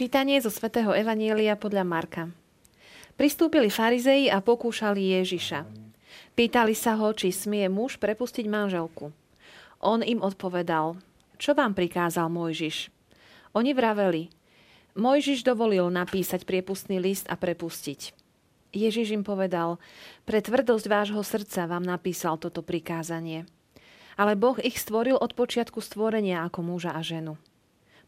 Čítanie zo Svätého Evanjelia podľa Marka. Pristúpili farizei a pokúšali Ježiša. Pýtali sa ho, či smie muž prepustiť manželku. On im odpovedal: Čo vám prikázal Mojžiš? Oni vraveli: Mojžiš dovolil napísať priepustný list a prepustiť. Ježiš im povedal: Pre tvrdosť vášho srdca vám napísal toto prikázanie. Ale Boh ich stvoril od počiatku stvorenia ako muža a ženu.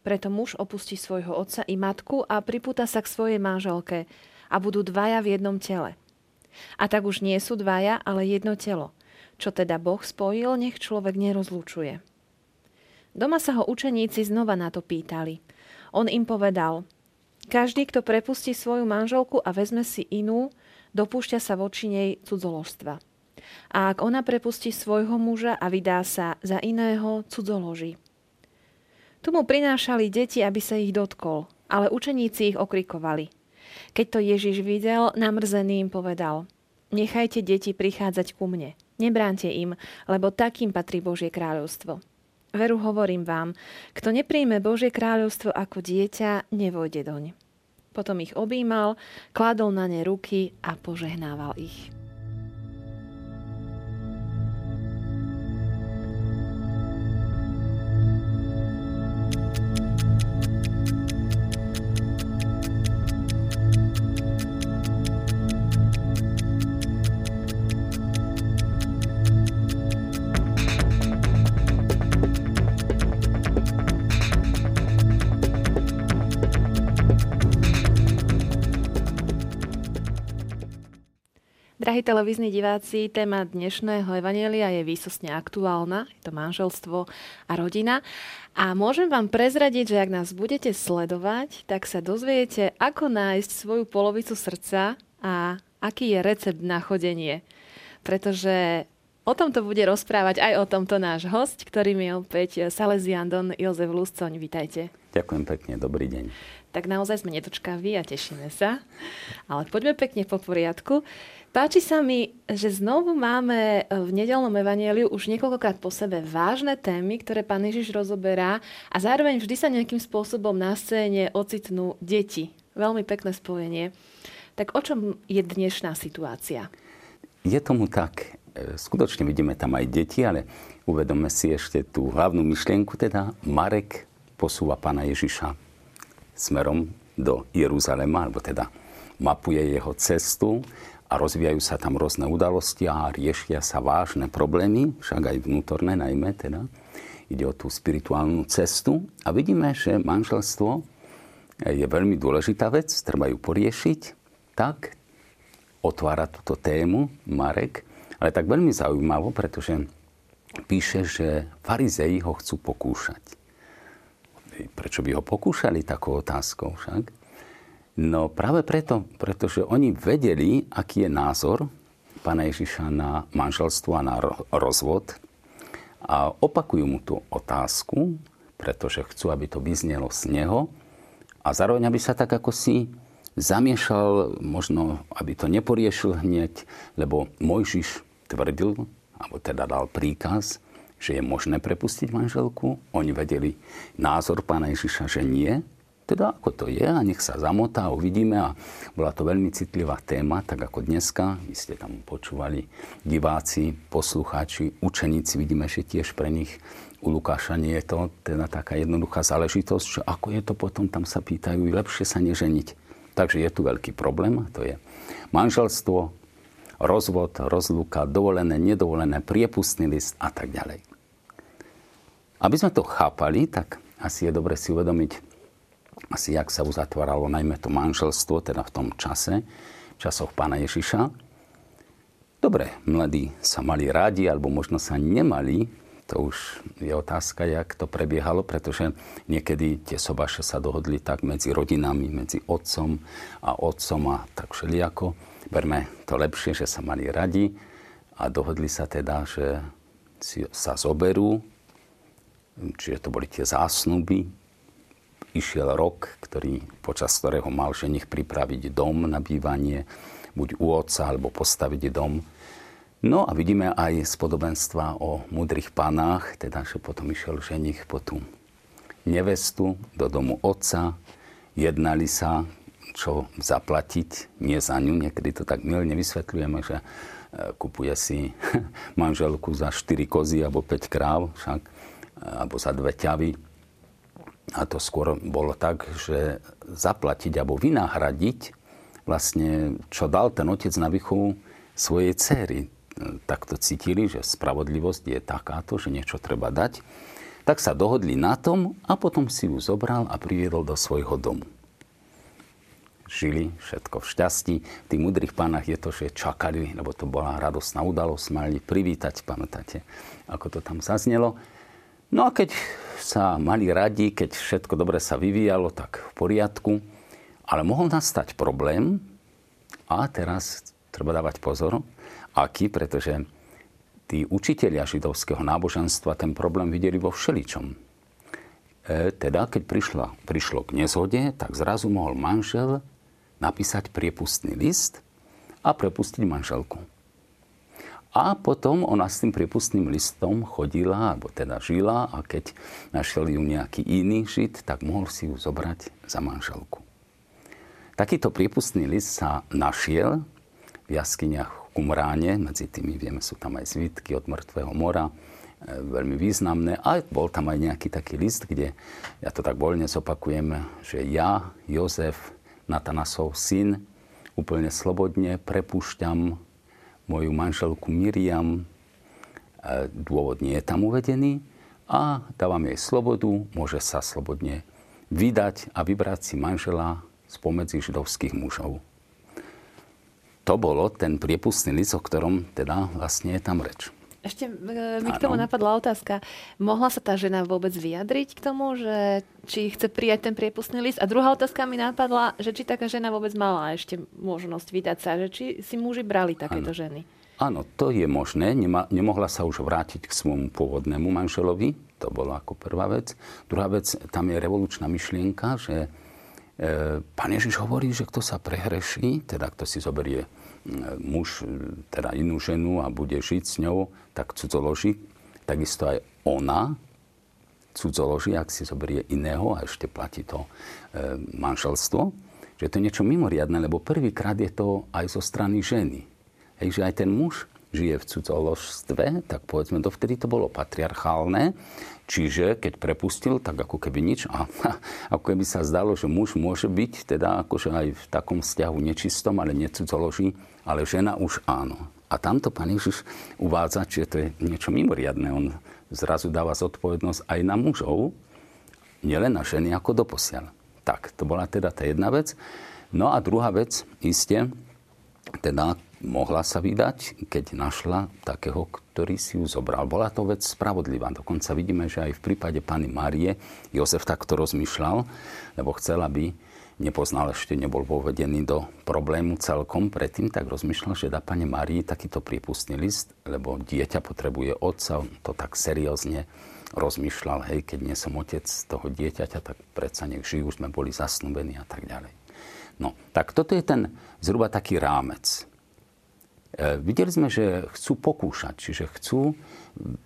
Preto muž opustí svojho otca i matku a pripúta sa k svojej manželke a budú dvaja v jednom tele. A tak už nie sú dvaja, ale jedno telo. Čo teda Boh spojil, nech človek nerozlučuje. Doma sa ho učeníci znova na to pýtali. On im povedal: Každý, kto prepustí svoju manželku a vezme si inú, dopúšťa sa voči nej cudzoložstva. A ak ona prepustí svojho muža a vydá sa za iného, cudzoloží. Tu mu prinášali deti, aby sa ich dotkol, ale učeníci ich okrikovali. Keď to Ježiš videl, namrzený im povedal: Nechajte deti prichádzať ku mne, nebránte im, lebo takým patrí Božie kráľovstvo. Veru hovorím vám, kto nepríjme Božie kráľovstvo ako dieťa, nevojde doň. Potom ich objímal, kladol na ne ruky a požehnával ich. Drahí televízni diváci, téma dnešného evanjelia je výsostne aktuálna, je to manželstvo a rodina. A môžem vám prezradiť, že ak nás budete sledovať, tak sa dozviete, ako nájsť svoju polovicu srdca a aký je recept na chodenie. Pretože o tomto bude rozprávať aj o tomto náš hosť, ktorým je opäť Salezián Don Jozef Luscoň. Vítajte. Ďakujem pekne, dobrý deň. Tak naozaj sme netočkaví a tešíme sa. Ale poďme pekne po poriadku. Páči sa mi, že znovu máme v nedeľnom evanjeliu už niekoľkokrát po sebe vážne témy, ktoré Pán Ježiš rozoberá, a zároveň vždy sa nejakým spôsobom na scéne ocitnú deti. Veľmi pekné spojenie. Tak o čom je dnešná situácia? Je tomu tak. Skutočne vidíme tam aj deti, ale uvedome si ešte tú hlavnú myšlienku, teda Marek posúva Pána Ježiša smerom do Jeruzalema, alebo teda mapuje jeho cestu a rozvíjajú sa tam rôzne udalosti a riešia sa vážne problémy, však aj vnútorné najmä teda. Ide o tú spirituálnu cestu a vidíme, že manželstvo je veľmi dôležitá vec, treba ju poriešiť. Tak otvára túto tému Marek, ale tak veľmi zaujímavo, pretože píše, že farizei ho chcú pokúšať. Prečo by ho pokúšali takou otázkou však? No práve preto, pretože oni vedeli, aký je názor Pána Ježiša na manželstvo a na rozvod. A opakujú mu tú otázku, pretože chcú, aby to vyznelo z neho a zároveň, aby sa tak ako si zamiešal, možno, aby to neporiešil hneď, lebo Mojžiš tvrdil, alebo teda dal príkaz, že je možné prepustiť manželku. Oni vedeli názor Pána Ježiša, že nie. Teda ako to je a nech sa zamotá, uvidíme. A bola to veľmi citlivá téma, tak ako dneska. Vy ste tam počúvali diváci, poslucháči, učeníci. Vidíme, že tiež pre nich u Lukáša nie je to teda taká jednoduchá záležitosť, že ako je to potom, tam sa pýtajú, lepšie sa neženiť. Takže je tu veľký problém a to je manželstvo, rozvod, rozluka, dovolené, nedovolené, priepustný list a tak ďalej. Aby sme to chápali, tak asi je dobre si uvedomiť, asi jak sa uzatváralo najmä to manželstvo, teda v tom čase, v časoch Pána Ježiša. Dobre, mladí sa mali rádi, alebo možno sa nemali, to už je otázka, jak to prebiehalo, pretože niekedy tie sobaše sa dohodli tak medzi rodinami, medzi otcom a tak všelijako. Berme to lepšie, že sa mali radi a dohodli sa teda, že sa zoberú. Čiže to boli tie zásnuby. Išiel rok, počas ktorého mal ženich pripraviť dom na bývanie, buď u otca, alebo postaviť dom. No a vidíme aj spodobenstva o múdrych panách, teda že potom išiel ženich po tú nevestu do domu otca, jednali sa, čo zaplatiť, nie za ňu. Niekedy to tak mylne vysvetľujeme, že kupuje si manželku za 4 kozy alebo 5 kráv, však, alebo za 2 ťavy. A to skôr bolo tak, že zaplatiť alebo vynahradiť vlastne, čo dal ten otec na výchovu svojej dcery. Takto cítili, že spravodlivosť je takáto, že niečo treba dať. Tak sa dohodli na tom a potom si ju zobral a priviedol do svojho domu. Žili všetko v šťastí. V tých mudrých pánach je to, že čakali, lebo to bola radosná udalosť, mali privítať, pamätáte, ako to tam zaznelo. No a keď sa mali radi, keď všetko dobre sa vyvíjalo, tak v poriadku. Ale mohol nastať problém a teraz treba dávať pozor, aký, pretože tí učitelia židovského náboženstva ten problém videli vo všeličom. Teda, keď prišlo k nezhode, tak zrazu mohol manžel napísať priepustný list a prepustiť manželku. A potom ona s tým priepustným listom chodila, alebo teda žila, a keď našiel ju nejaký iný žid, tak mohol si ju zobrať za manželku. Takýto priepustný list sa našiel v jaskyniach Kumráne, medzi tými, vieme, sú tam aj zvitky od Mŕtvého mora, veľmi významné. A bol tam aj nejaký taký list, kde, ja to tak voľne zopakujem, že ja, Jozef, Natanasov syn, úplne slobodne prepúšťam moju manželku Miriam. Dôvod nie je tam uvedený. A dávam jej slobodu, môže sa slobodne vydať a vybrať si manžela spomedzi židovských mužov. To bolo ten priepustný list, o ktorom teda vlastne je tam reč. Ešte mi k tomu napadla otázka. Mohla sa tá žena vôbec vyjadriť k tomu, že či chce prijať ten priepustný list? A druhá otázka mi napadla, že či taká žena vôbec mala ešte možnosť vydať sa, že či si muži brali takéto ženy? Áno, to je možné. Nemohla sa už vrátiť k svojmu pôvodnému manželovi. To bola ako prvá vec. Druhá vec, tam je revolučná myšlienka, že Pán Ježiš hovorí, že kto sa prehreší, teda kto si zoberie muž, teda inú ženu a bude žiť s ňou, tak cudzoloží. Takisto aj ona cudzoloží, ak si zoberie iného a ešte platí to manželstvo. Že to je niečo mimoriadne, lebo prvýkrát je to aj zo strany ženy. Hej, že aj ten muž žije v cudzoložstve, tak povedzme, dovtedy to bolo patriarchálne, čiže keď prepustil, tak ako keby nič, a ako keby sa zdalo, že muž môže byť, teda akože aj v takom vzťahu nečistom, ale nie cudzoloží, ale žena už áno. A tamto Pán Ježiš uvádza, že to je niečo mimoriadne, on zrazu dáva zodpovednosť aj na mužov, nielen na ženy ako doposiaľ. Tak, to bola teda tá jedna vec. No a druhá vec, iste, teda mohla sa vydať, keď našla takého, ktorý si ju zobral. Bola to vec spravodlivá. Dokonca vidíme, že aj v prípade Panny Márie Jozef takto rozmýšľal, lebo chcel, aby nepoznal, ešte nebol vovedený do problému celkom. Predtým tak rozmýšľal, že dá Panne Márii takýto prípustný list, lebo dieťa potrebuje otca. To tak seriózne rozmýšľal, hej, keď nie som otec toho dieťaťa, tak predsa nech žijú, sme boli zasnúbení a tak ďalej. No, tak toto je ten zhruba taký rámec. Videli sme, že chcú pokúšať, čiže chcú,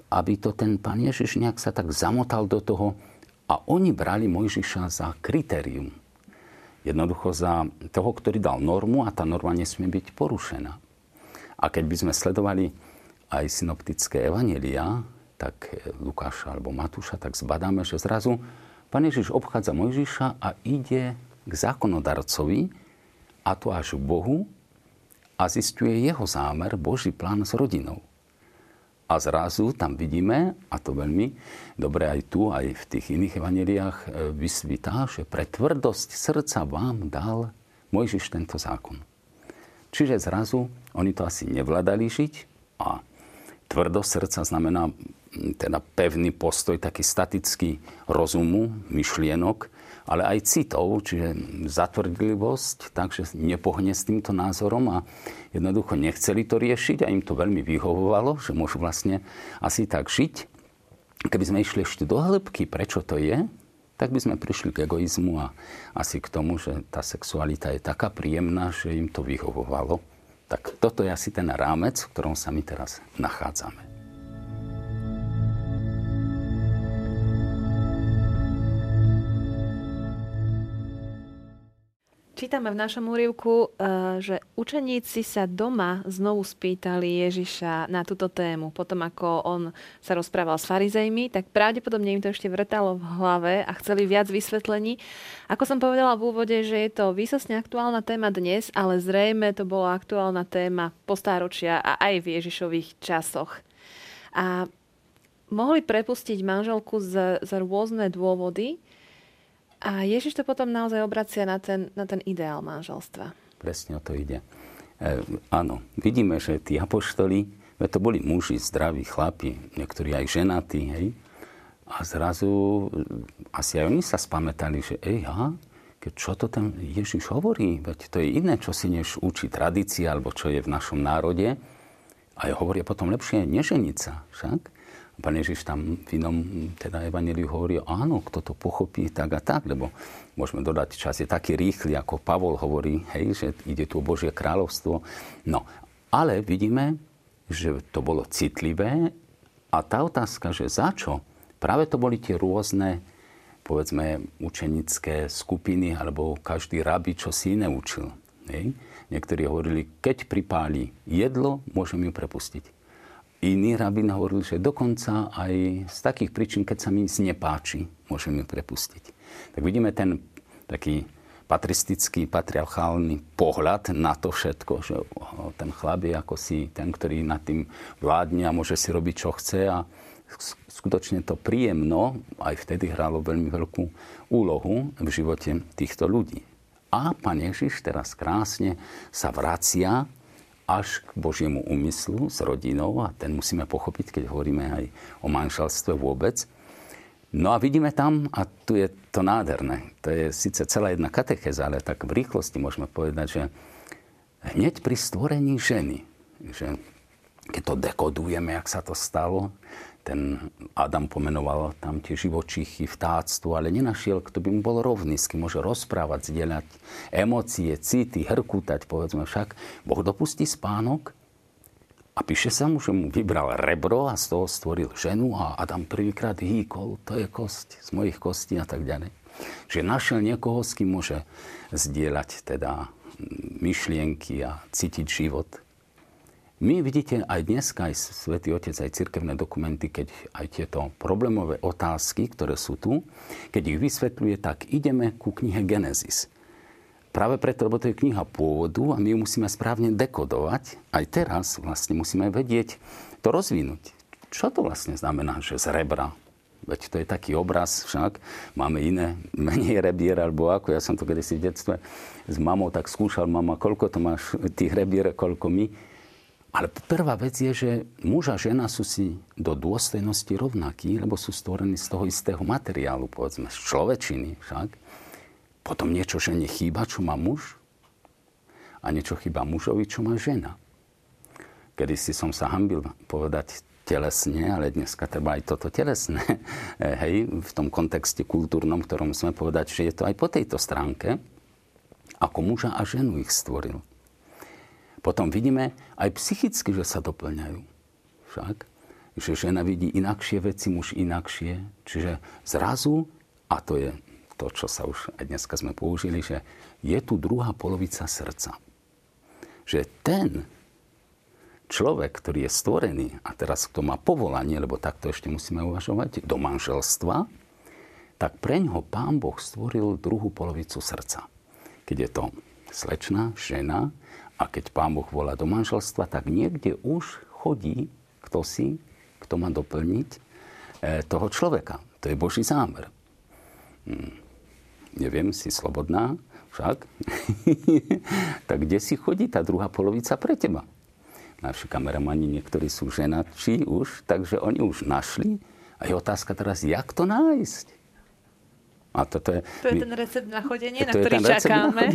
aby to ten Pán Ježiš nejak sa tak zamotal do toho, a oni brali Mojžiša za kritérium. Jednoducho za toho, ktorý dal normu, a tá norma nesmie byť porušená. A keď by sme sledovali aj synoptické evanjelia, tak Lukáša alebo Matúša, tak zbadáme, že zrazu Pán Ježiš obchádza Mojžiša a ide k zákonodarcovi, a to až k Bohu, a zistuje jeho zámer, Boží plán s rodinou. A zrazu tam vidíme, a to veľmi dobre aj tu, aj v tých iných evanjeliách vysvitá, že pre tvrdosť srdca vám dal Mojžiš tento zákon. Čiže zrazu oni to asi nevládali žiť, a tvrdosť srdca znamená teda pevný postoj, taký statický rozumu, myšlienok, ale aj citov, čiže zatvrdlivosť, takže nepohne s týmto názorom, a jednoducho nechceli to riešiť a im to veľmi vyhovovalo, že môžu vlastne asi tak žiť. Keby sme išli ešte do hĺbky, prečo to je, tak by sme prišli k egoizmu a asi k tomu, že tá sexualita je taká príjemná, že im to vyhovovalo. Tak toto je asi ten rámec, v ktorom sa my teraz nachádzame. Čítame v našom úryvku, že učeníci sa doma znovu spýtali Ježiša na túto tému. Potom, ako on sa rozprával s farizejmi, tak pravdepodobne im to ešte vrtalo v hlave a chceli viac vysvetlení. Ako som povedala v úvode, že je to výsostne aktuálna téma dnes, ale zrejme to bola aktuálna téma postáročia a aj v Ježišových časoch. A mohli prepustiť manželku za rôzne dôvody, a Ježiš to potom naozaj obracia na ten ideál manželstva. Presne o to ide. Áno, vidíme, že tí apoštoli, to boli muži, zdraví chlapi, niektorí aj ženatí, hej. A zrazu asi aj oni sa spamätali, že čo to tam Ježiš hovorí? Veď to je iné, čo si než učí tradícia, alebo čo je v našom národe. A hovorí potom lepšie neženiť sa, však? Pán Ježiš tam v inom evanjeliu hovorí, áno, kto to pochopí, tak a tak, lebo môžeme dodať, čas je taký rýchly, ako Pavol hovorí, hej, že ide tu o Božie kráľovstvo. No, ale vidíme, že to bolo citlivé a tá otázka, že za čo? Práve to boli tie rôzne, povedzme, učenické skupiny, alebo každý rabi, čo si neučil. Hej. Niektorí hovorili, keď pripáli jedlo, môžem ju prepustiť. Iný rabín hovoril, že dokonca aj z takých príčin, keď sa mi nepáči, môžeme ju prepustiť. Tak vidíme ten taký patristický, patriarchálny pohľad na to všetko, že ten chlap je ako si ten, ktorý nad tým vládne a môže si robiť, čo chce. A skutočne to príjemno aj vtedy hralo veľmi veľkú úlohu v živote týchto ľudí. A Pán Ježiš teraz krásne sa vracia až k Božiemu úmyslu s rodinou, a ten musíme pochopiť, keď hovoríme aj o manželstve vôbec. No a vidíme tam, a tu je to nádherné, to je síce celá jedna katechéza, ale tak v rýchlosti môžeme povedať, že hneď pri stvorení ženy, že keď to dekodujeme, jak sa to stalo, ten Adam pomenoval tam tie živočíchy, vtáctvo, ale nenašiel, kto by mu bol rovný, s kým môže rozprávať, zdieľať emócie, city, hrkútať, povedzme však. Boh dopustí spánok a píše sa mu, že mu vybral rebro a z toho stvoril ženu a Adam prvýkrát hýkol, to je kosť z mojich kostí a tak ďalej. Že našiel niekoho, s kým môže zdieľať teda myšlienky a cítiť život. My vidíte aj dnes, aj Svätý Otec, aj cirkevné dokumenty, keď aj tieto problémové otázky, ktoré sú tu, keď ich vysvetľuje, tak ideme ku knihe Genesis. Práve preto, lebo to je kniha pôvodu a my ju musíme správne dekodovať. Aj teraz vlastne musíme vedieť to rozvinúť. Čo to vlastne znamená, že z rebra? Veď to je taký obraz, však máme iné, menej rebier, alebo ako ja som to kedysi v detstve s mamou tak skúšal, mama, koľko to máš tých rebier, koľko my. Ale prvá vec je, že muž a žena sú si do dôstojnosti rovnakí, lebo sú stvorení z toho istého materiálu, povedzme, z človečiny však. Potom niečo žene chýba, čo má muž, a niečo chýba mužovi, čo má žena. Kedysi som sa hanbil povedať telesne, ale dneska treba aj toto telesné, hej, v tom kontexte kultúrnom, ktorom sme povedať, že je to aj po tejto stránke, ako muža a ženu ich stvoril. Potom vidíme aj psychicky, že sa doplňajú. Však, že žena vidí inakšie veci, muž inakšie. Čiže zrazu, a to je to, čo sa už aj dneska sme použili, že je tu druhá polovica srdca. Že ten človek, ktorý je stvorený, a teraz kto má povolanie, lebo takto ešte musíme uvažovať, do manželstva, tak preňho Pán Boh stvoril druhú polovicu srdca. Keď je to slečna, žena, a keď Pán Boh volá do manželstva, tak niekde už chodí kto má doplniť toho človeka. To je Boží zámer. Neviem, si slobodná však. Tak kde si chodí tá druhá polovica pre teba? Naši kameramani niektorí sú ženatí už, takže oni už našli. A je otázka teraz, jak to nájsť? A to je ten recept na chodenie, na ktorý čakáme.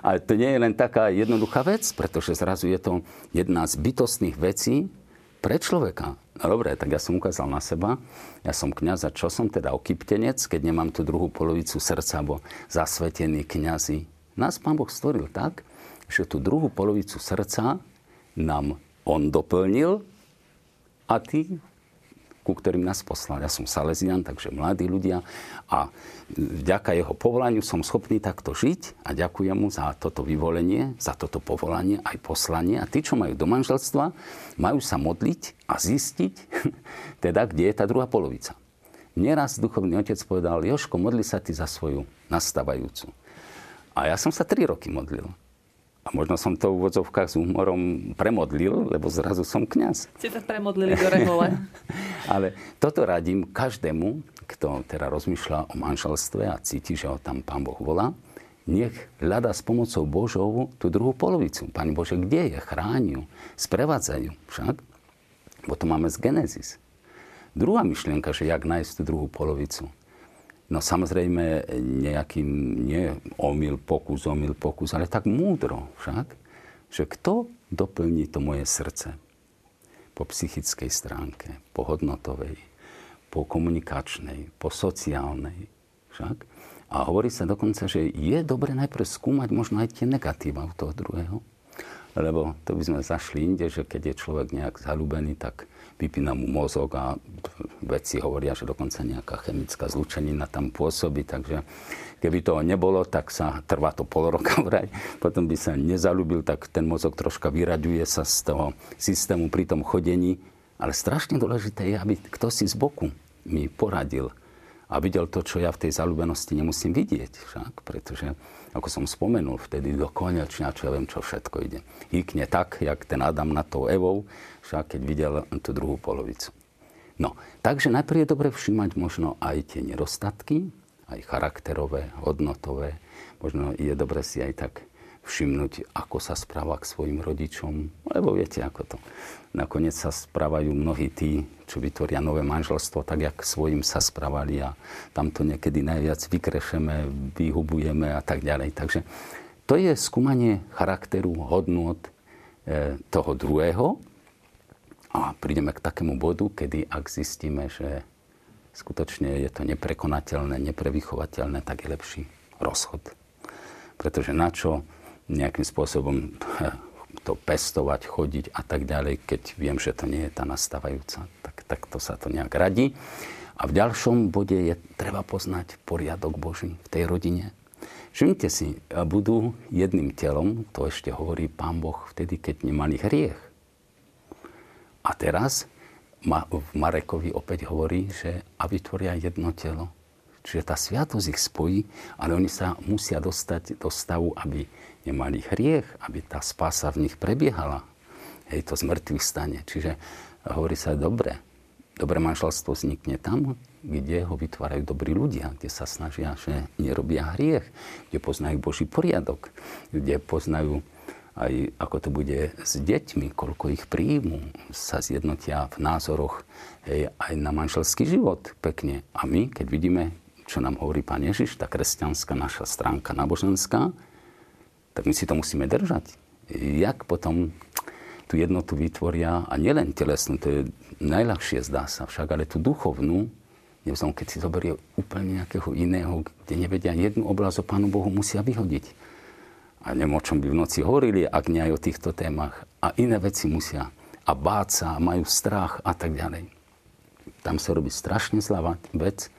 Ale to nie je len taká jednoduchá vec, pretože zrazu je to jedna z bytostných vecí pre človeka. No dobre, tak ja som ukázal na seba. Ja som kňaz a čo som teda okyptenec, keď nemám tú druhú polovicu srdca, bo zasvetení kňazi. Nás Pán Boh stvoril tak, že tú druhú polovicu srdca nám on doplnil a ty ku ktorým nás poslal. Ja som Salezián, takže mladí ľudia a vďaka jeho povolaniu som schopný takto žiť a ďakujem mu za toto vyvolenie, za toto povolanie, aj poslanie. A tí, čo majú do manželstva, majú sa modliť a zistiť, teda, kde je tá druhá polovica. Nieraz duchovný otec povedal, Jožko, modli sa ty za svoju nastávajúcu. A ja som sa 3 roky modlil. A možno som to v úvodzovkách s humorom premodlil, lebo zrazu som kňaz. Ste to premodlili do rehole. Ale toto radím každému, kto teda rozmýšľa o manželstve a cíti, že ho tam Pán Boh volá. Nech hľada s pomocou Božou tú druhú polovicu. Pane Bože, kde je? Chráň ju, sprevádzajú však. Bo to máme z Genesis. Druhá myšlienka, že jak nájsť tú druhú polovicu. No samozrejme nejaký omyl, pokus, ale tak múdro však, že kto doplní to moje srdce po psychickej stránke, po hodnotovej, po komunikačnej, po sociálnej však. A hovorí sa dokonca, že je dobre najprv skúmať možno aj tie negatíva u toho druhého. Lebo to by sme zašli inde, že keď je človek nejak zalúbený, tak vypína mu mozog a vedci hovoria, že dokonca nejaká chemická zlučenina tam pôsobí, takže keby toho nebolo, tak sa trvá to pol roka vraj, potom by sa nezalúbil, tak ten mozog troška vyraďuje sa z toho systému pri tom chodení, ale strašne dôležité je, aby kto si z boku mi poradil a videl to, čo ja v tej zalúbenosti nemusím vidieť však, pretože, ako som spomenul, vtedy dokonečne, čo ja viem, čo všetko ide. Hýkne tak, jak ten Adam nad tou Evou, však keď videl tú druhú polovicu. No, takže najprv je dobre všímať možno aj tie nedostatky, aj charakterové, hodnotové. Možno je dobre si aj tak všimnúť, ako sa správa k svojim rodičom, lebo viete, ako to. Nakoniec sa správajú mnohí tí, čo vytvoria nové manželstvo, tak, jak svojim sa správali a tam to niekedy najviac vykrešeme, vyhubujeme a tak ďalej. Takže to je skúmanie charakteru, hodnôt toho druhého a prídeme k takému bodu, kedy ak zistíme, že skutočne je to neprekonateľné, neprevychovateľné, tak je lepší rozchod. Pretože na čo nejakým spôsobom to pestovať, chodiť a tak ďalej, keď viem, že to nie je tá nastávajúca, tak to sa to nejak radí. A v ďalšom bode je treba poznať poriadok Boží v tej rodine. Všimnite si, budú jedným telom, to ešte hovorí Pán Boh vtedy, keď nemali hriech. A teraz v Marekovi opäť hovorí, že a vytvoria jedno telo. Čiže tá sviatosť ich spojí, ale oni sa musia dostať do stavu, aby nemali hriech, aby tá spása v nich prebiehala. Hej, to z mŕtvych stane. Čiže hovorí sa dobre. Dobré manželstvo vznikne tam, kde ho vytvárajú dobrí ľudia, kde sa snažia, že nerobia hriech, kde poznajú Boží poriadok, kde poznajú aj ako to bude s deťmi, koľko ich príjmu, sa zjednotia v názoroch, hej, aj na manželský život pekne. A my, keď vidíme, čo nám hovorí Pán Ježiš, tá kresťanská naša stránka náboženská, tak my si to musíme držať. Jak potom tú jednotu vytvoria, a nielen telesnú, to je najľahšie, zdá sa však, ale tú duchovnú, keď si zoberie úplne nejakého iného, kde nevedia jednu oblasť o Pánu Bohu, musia vyhodiť. A neviem, o čom by v noci hovorili, ak nie aj o týchto témach. A iné veci musia. A báť sa, majú strach a tak ďalej. Tam sa robí strašne zlá vec,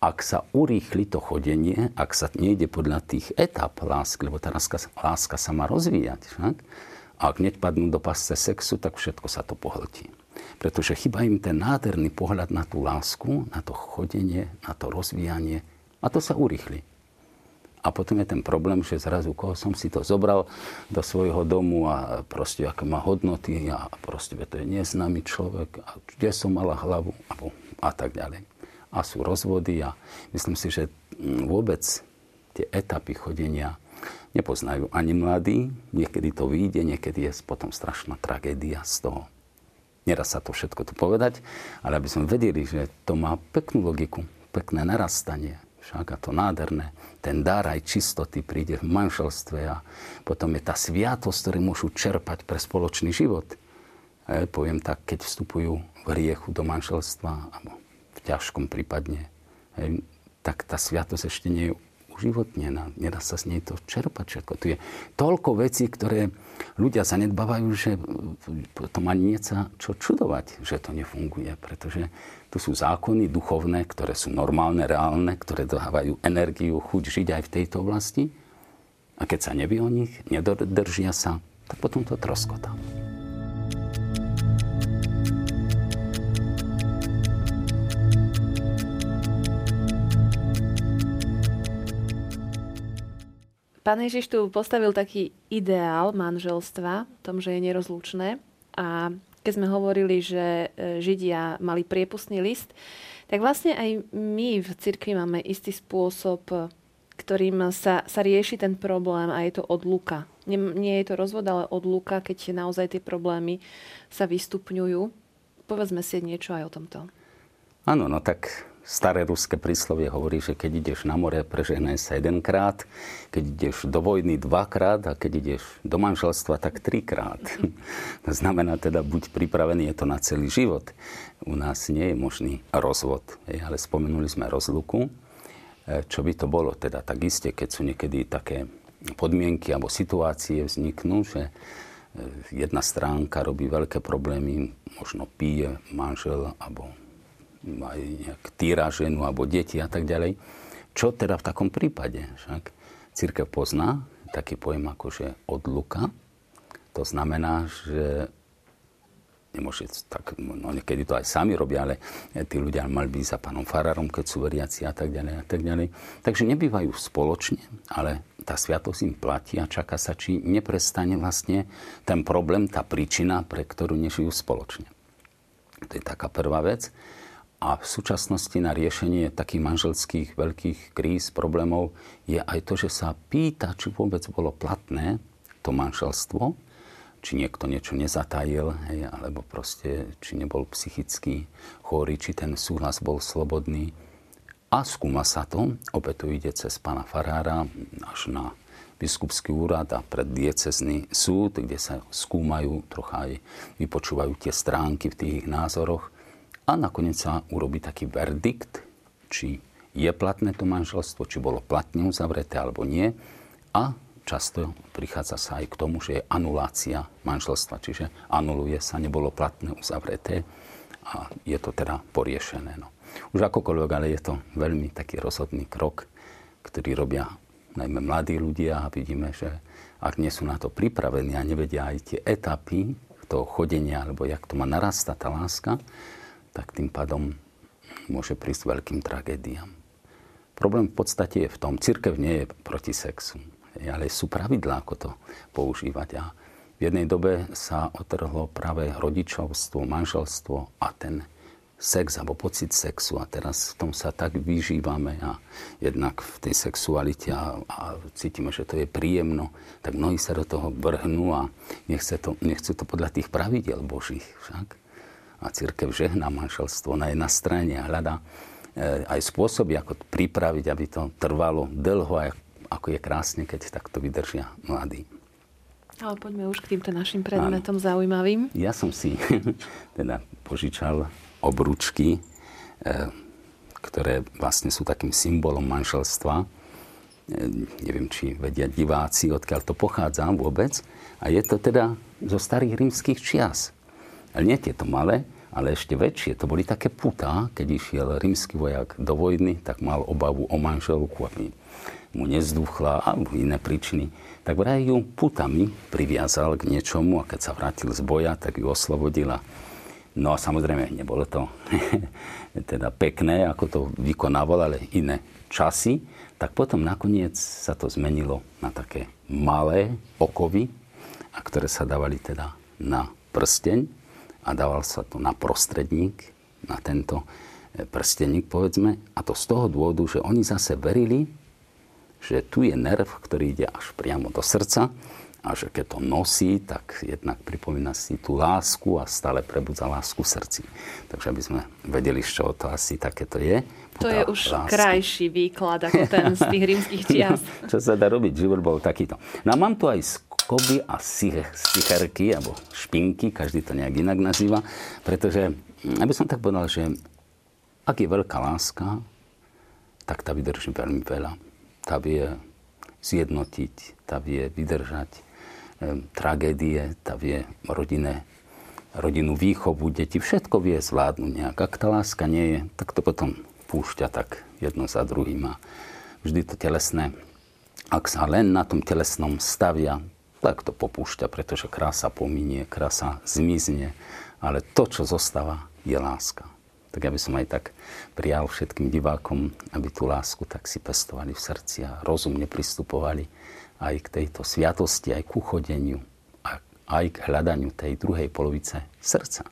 ak sa urýchli to chodenie, ak sa nejde podľa tých etap lásky, lebo tá láska sa má rozvíjať. Však? A ak nepadnú do pasce sexu, tak všetko sa to pohltí. Pretože chýba im ten nádherný pohľad na tú lásku, na to chodenie, na to rozvíjanie. A to sa urýchli. A potom je ten problém, že zrazu koho som si to zobral do svojho domu a proste aké má hodnoty a proste to je neznámy človek a kde som mala hlavu a tak ďalej. A sú rozvody a myslím si, že vôbec tie etapy chodenia nepoznajú ani mladí. Niekedy to vyjde, niekedy je potom strašná tragédia z toho. Neraz sa to všetko tu povedať, ale aby sme vedeli, že to má peknú logiku, pekné narastanie. Však a to nádherné, ten dar aj čistoty príde v manželstve a potom je tá sviatosť, ktorú môžu čerpať pre spoločný život. A ja poviem tak, keď vstupujú v hriechu do manželstva alebo v ťažkom prípadne, tak tá sviatosť ešte nie je už životne, nedá sa z nej to čerpať všetko. Tu je toľko vecí, ktoré ľudia zanedbávajú, že to má nieca čo čudovať, že to nefunguje, pretože tu sú zákony duchovné, ktoré sú normálne, reálne, ktoré dávajú energiu, chuť žiť aj v tejto oblasti. A keď sa nevie o nich, nedodržia sa, tak potom to troskotá. Pán Ježiš tu postavil taký ideál manželstva, v tom, že je nerozlučné. A keď sme hovorili, že Židia mali priepustný list, tak vlastne aj my v cirkvi máme istý spôsob, ktorým sa rieši ten problém a je to odluka. Nie je to rozvod, ale odluka, keď naozaj tie problémy sa vystupňujú. Povedzme si niečo aj o tomto. Áno, no tak... Staré ruské príslovie hovorí, že keď ideš na more, preženaj sa jedenkrát, keď ideš do vojny dvakrát a keď ideš do manželstva, tak trikrát. To znamená teda, buď pripravený, je to na celý život. U nás nie je možný rozvod, ale spomenuli sme rozluku. Čo by to bolo? Teda tak isté, keď sú niekedy také podmienky alebo situácie vzniknú, že jedna stránka robí veľké problémy, možno pije manžel alebo aj nejak týra ženu alebo deti a tak ďalej. Čo teda v takom prípade? Však cirkev pozná taký pojem akože odluka. To znamená, že nemôže tak, no niekedy to aj sami robia, ale tí ľudia mali byť za pánom farárom, keď sú veriaci a tak ďalej a tak ďalej. Takže nebývajú spoločne, ale tá sviatosť im platí a čaká sa, či neprestane vlastne ten problém, tá príčina, pre ktorú nežijú spoločne. To je taká prvá vec. A v súčasnosti na riešenie takých manželských veľkých kríz, problémov je aj to, že sa pýta, či vôbec bolo platné to manželstvo, či niekto niečo nezatajil, alebo proste, či nebol psychicky chorý, či ten súhlas bol slobodný. A skúma sa to, opäť to ide cez pána farára až na biskupský úrad a pred diecézny súd, kde sa skúmajú, trocha aj vypočúvajú tie stránky v tých názoroch. A nakoniec sa urobí taký verdikt, či je platné to manželstvo, či bolo platne uzavreté alebo nie. A často prichádza sa aj k tomu, že je anulácia manželstva, čiže anuluje sa, nebolo platné uzavreté a je to teda poriešené. No. Už akokoľvek, ale je to veľmi taký rozhodný krok, ktorý robia najmä mladí ľudia a vidíme, že ak nie sú na to pripravení a nevedia aj tie etapy toho chodenia alebo jak to má narastať tá láska, tak tým pádom môže prísť veľkým tragédiám. Problém v podstate je v tom, cirkev nie je proti sexu, ale sú pravidlá, ako to používať. A v jednej dobe sa otrhlo práve rodičovstvo, manželstvo a ten sex, alebo pocit sexu. A teraz v tom sa tak vyžívame a jednak v tej sexualite a cítime, že to je príjemno, tak mnohí sa do toho vrhnú a nechcú to podľa tých pravidiel Božích však. A cirkev žehná manželstvo, ona je na strane a hľadá aj spôsoby, ako to pripraviť, aby to trvalo dlho a ako je krásne, keď takto vydržia mladí. Ale poďme už k týmto našim predmetom zaujímavým. Ja som si teda požičal obručky, ktoré vlastne sú takým symbolom manželstva. Neviem, či vedia diváci, odkiaľ to pochádza vôbec. A je to teda zo starých rímskych čias. Ale nie tieto malé, ale ešte väčšie. To boli také putá, keď išiel rímsky vojak do vojny, tak mal obavu o manželku, aby mu nezduchla alebo iné príčiny. Tak vraj ju putami priviazal k niečomu a keď sa vrátil z boja, tak ju oslobodila. No a samozrejme, nebolo to teda pekné, ako to vykonával, ale iné časy. Tak potom nakoniec sa to zmenilo na také malé okovy, a ktoré sa dávali teda na prsteň. A dával sa to na prostredník, na tento prsteník, povedzme. A to z toho dôvodu, že oni zase verili, že tu je nerv, ktorý ide až priamo do srdca a že keď to nosí, tak jednak pripomína si tú lásku a stále prebudza lásku v srdci. Takže aby sme vedeli, z čoho to asi takéto je. To je už lásky. Krajší výklad ako ten z tých rímskych čias. No, čo sa dá robiť? Život bol takýto. No mám tu aj koby a sicherky, alebo špinky, každý to nejak inak nazýva, pretože, aby som tak povedal, že ak je veľká láska, tak tá vydrží veľmi veľa. To tá vie zjednotiť, tá vie vydržať tragédie, tá vie rodinu výchovu, deti, všetko vie zvládnuť nejak. Ak tá láska nie je, tak to potom púšťa tak jedno za druhým. A vždy to telesné, ak sa len na tom telesnom stavia, tak to popúšťa, pretože krása pominie, krása zmizne, ale to, čo zostáva, je láska. Tak ja by som aj tak prijal všetkým divákom, aby tú lásku tak si pestovali v srdci a rozumne pristupovali aj k tejto sviatosti, aj k uchodeniu, aj k hľadaniu tej druhej polovice srdca.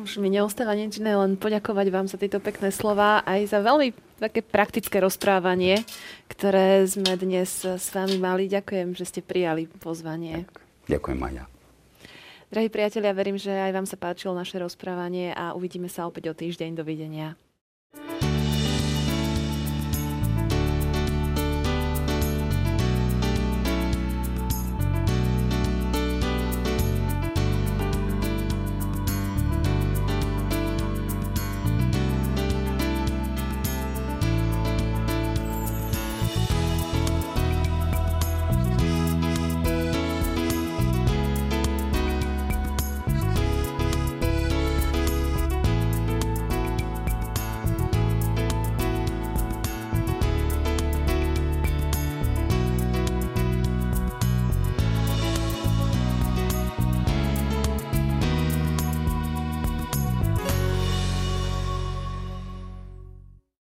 Už mi neostáva nič iné, len poďakovať vám za tieto pekné slova, aj za veľmi také praktické rozprávanie, ktoré sme dnes s vami mali. Ďakujem, že ste prijali pozvanie. Tak. Ďakujem, Maja. Drahí priatelia, verím, že aj vám sa páčilo naše rozprávanie a uvidíme sa opäť o týždeň. Dovidenia.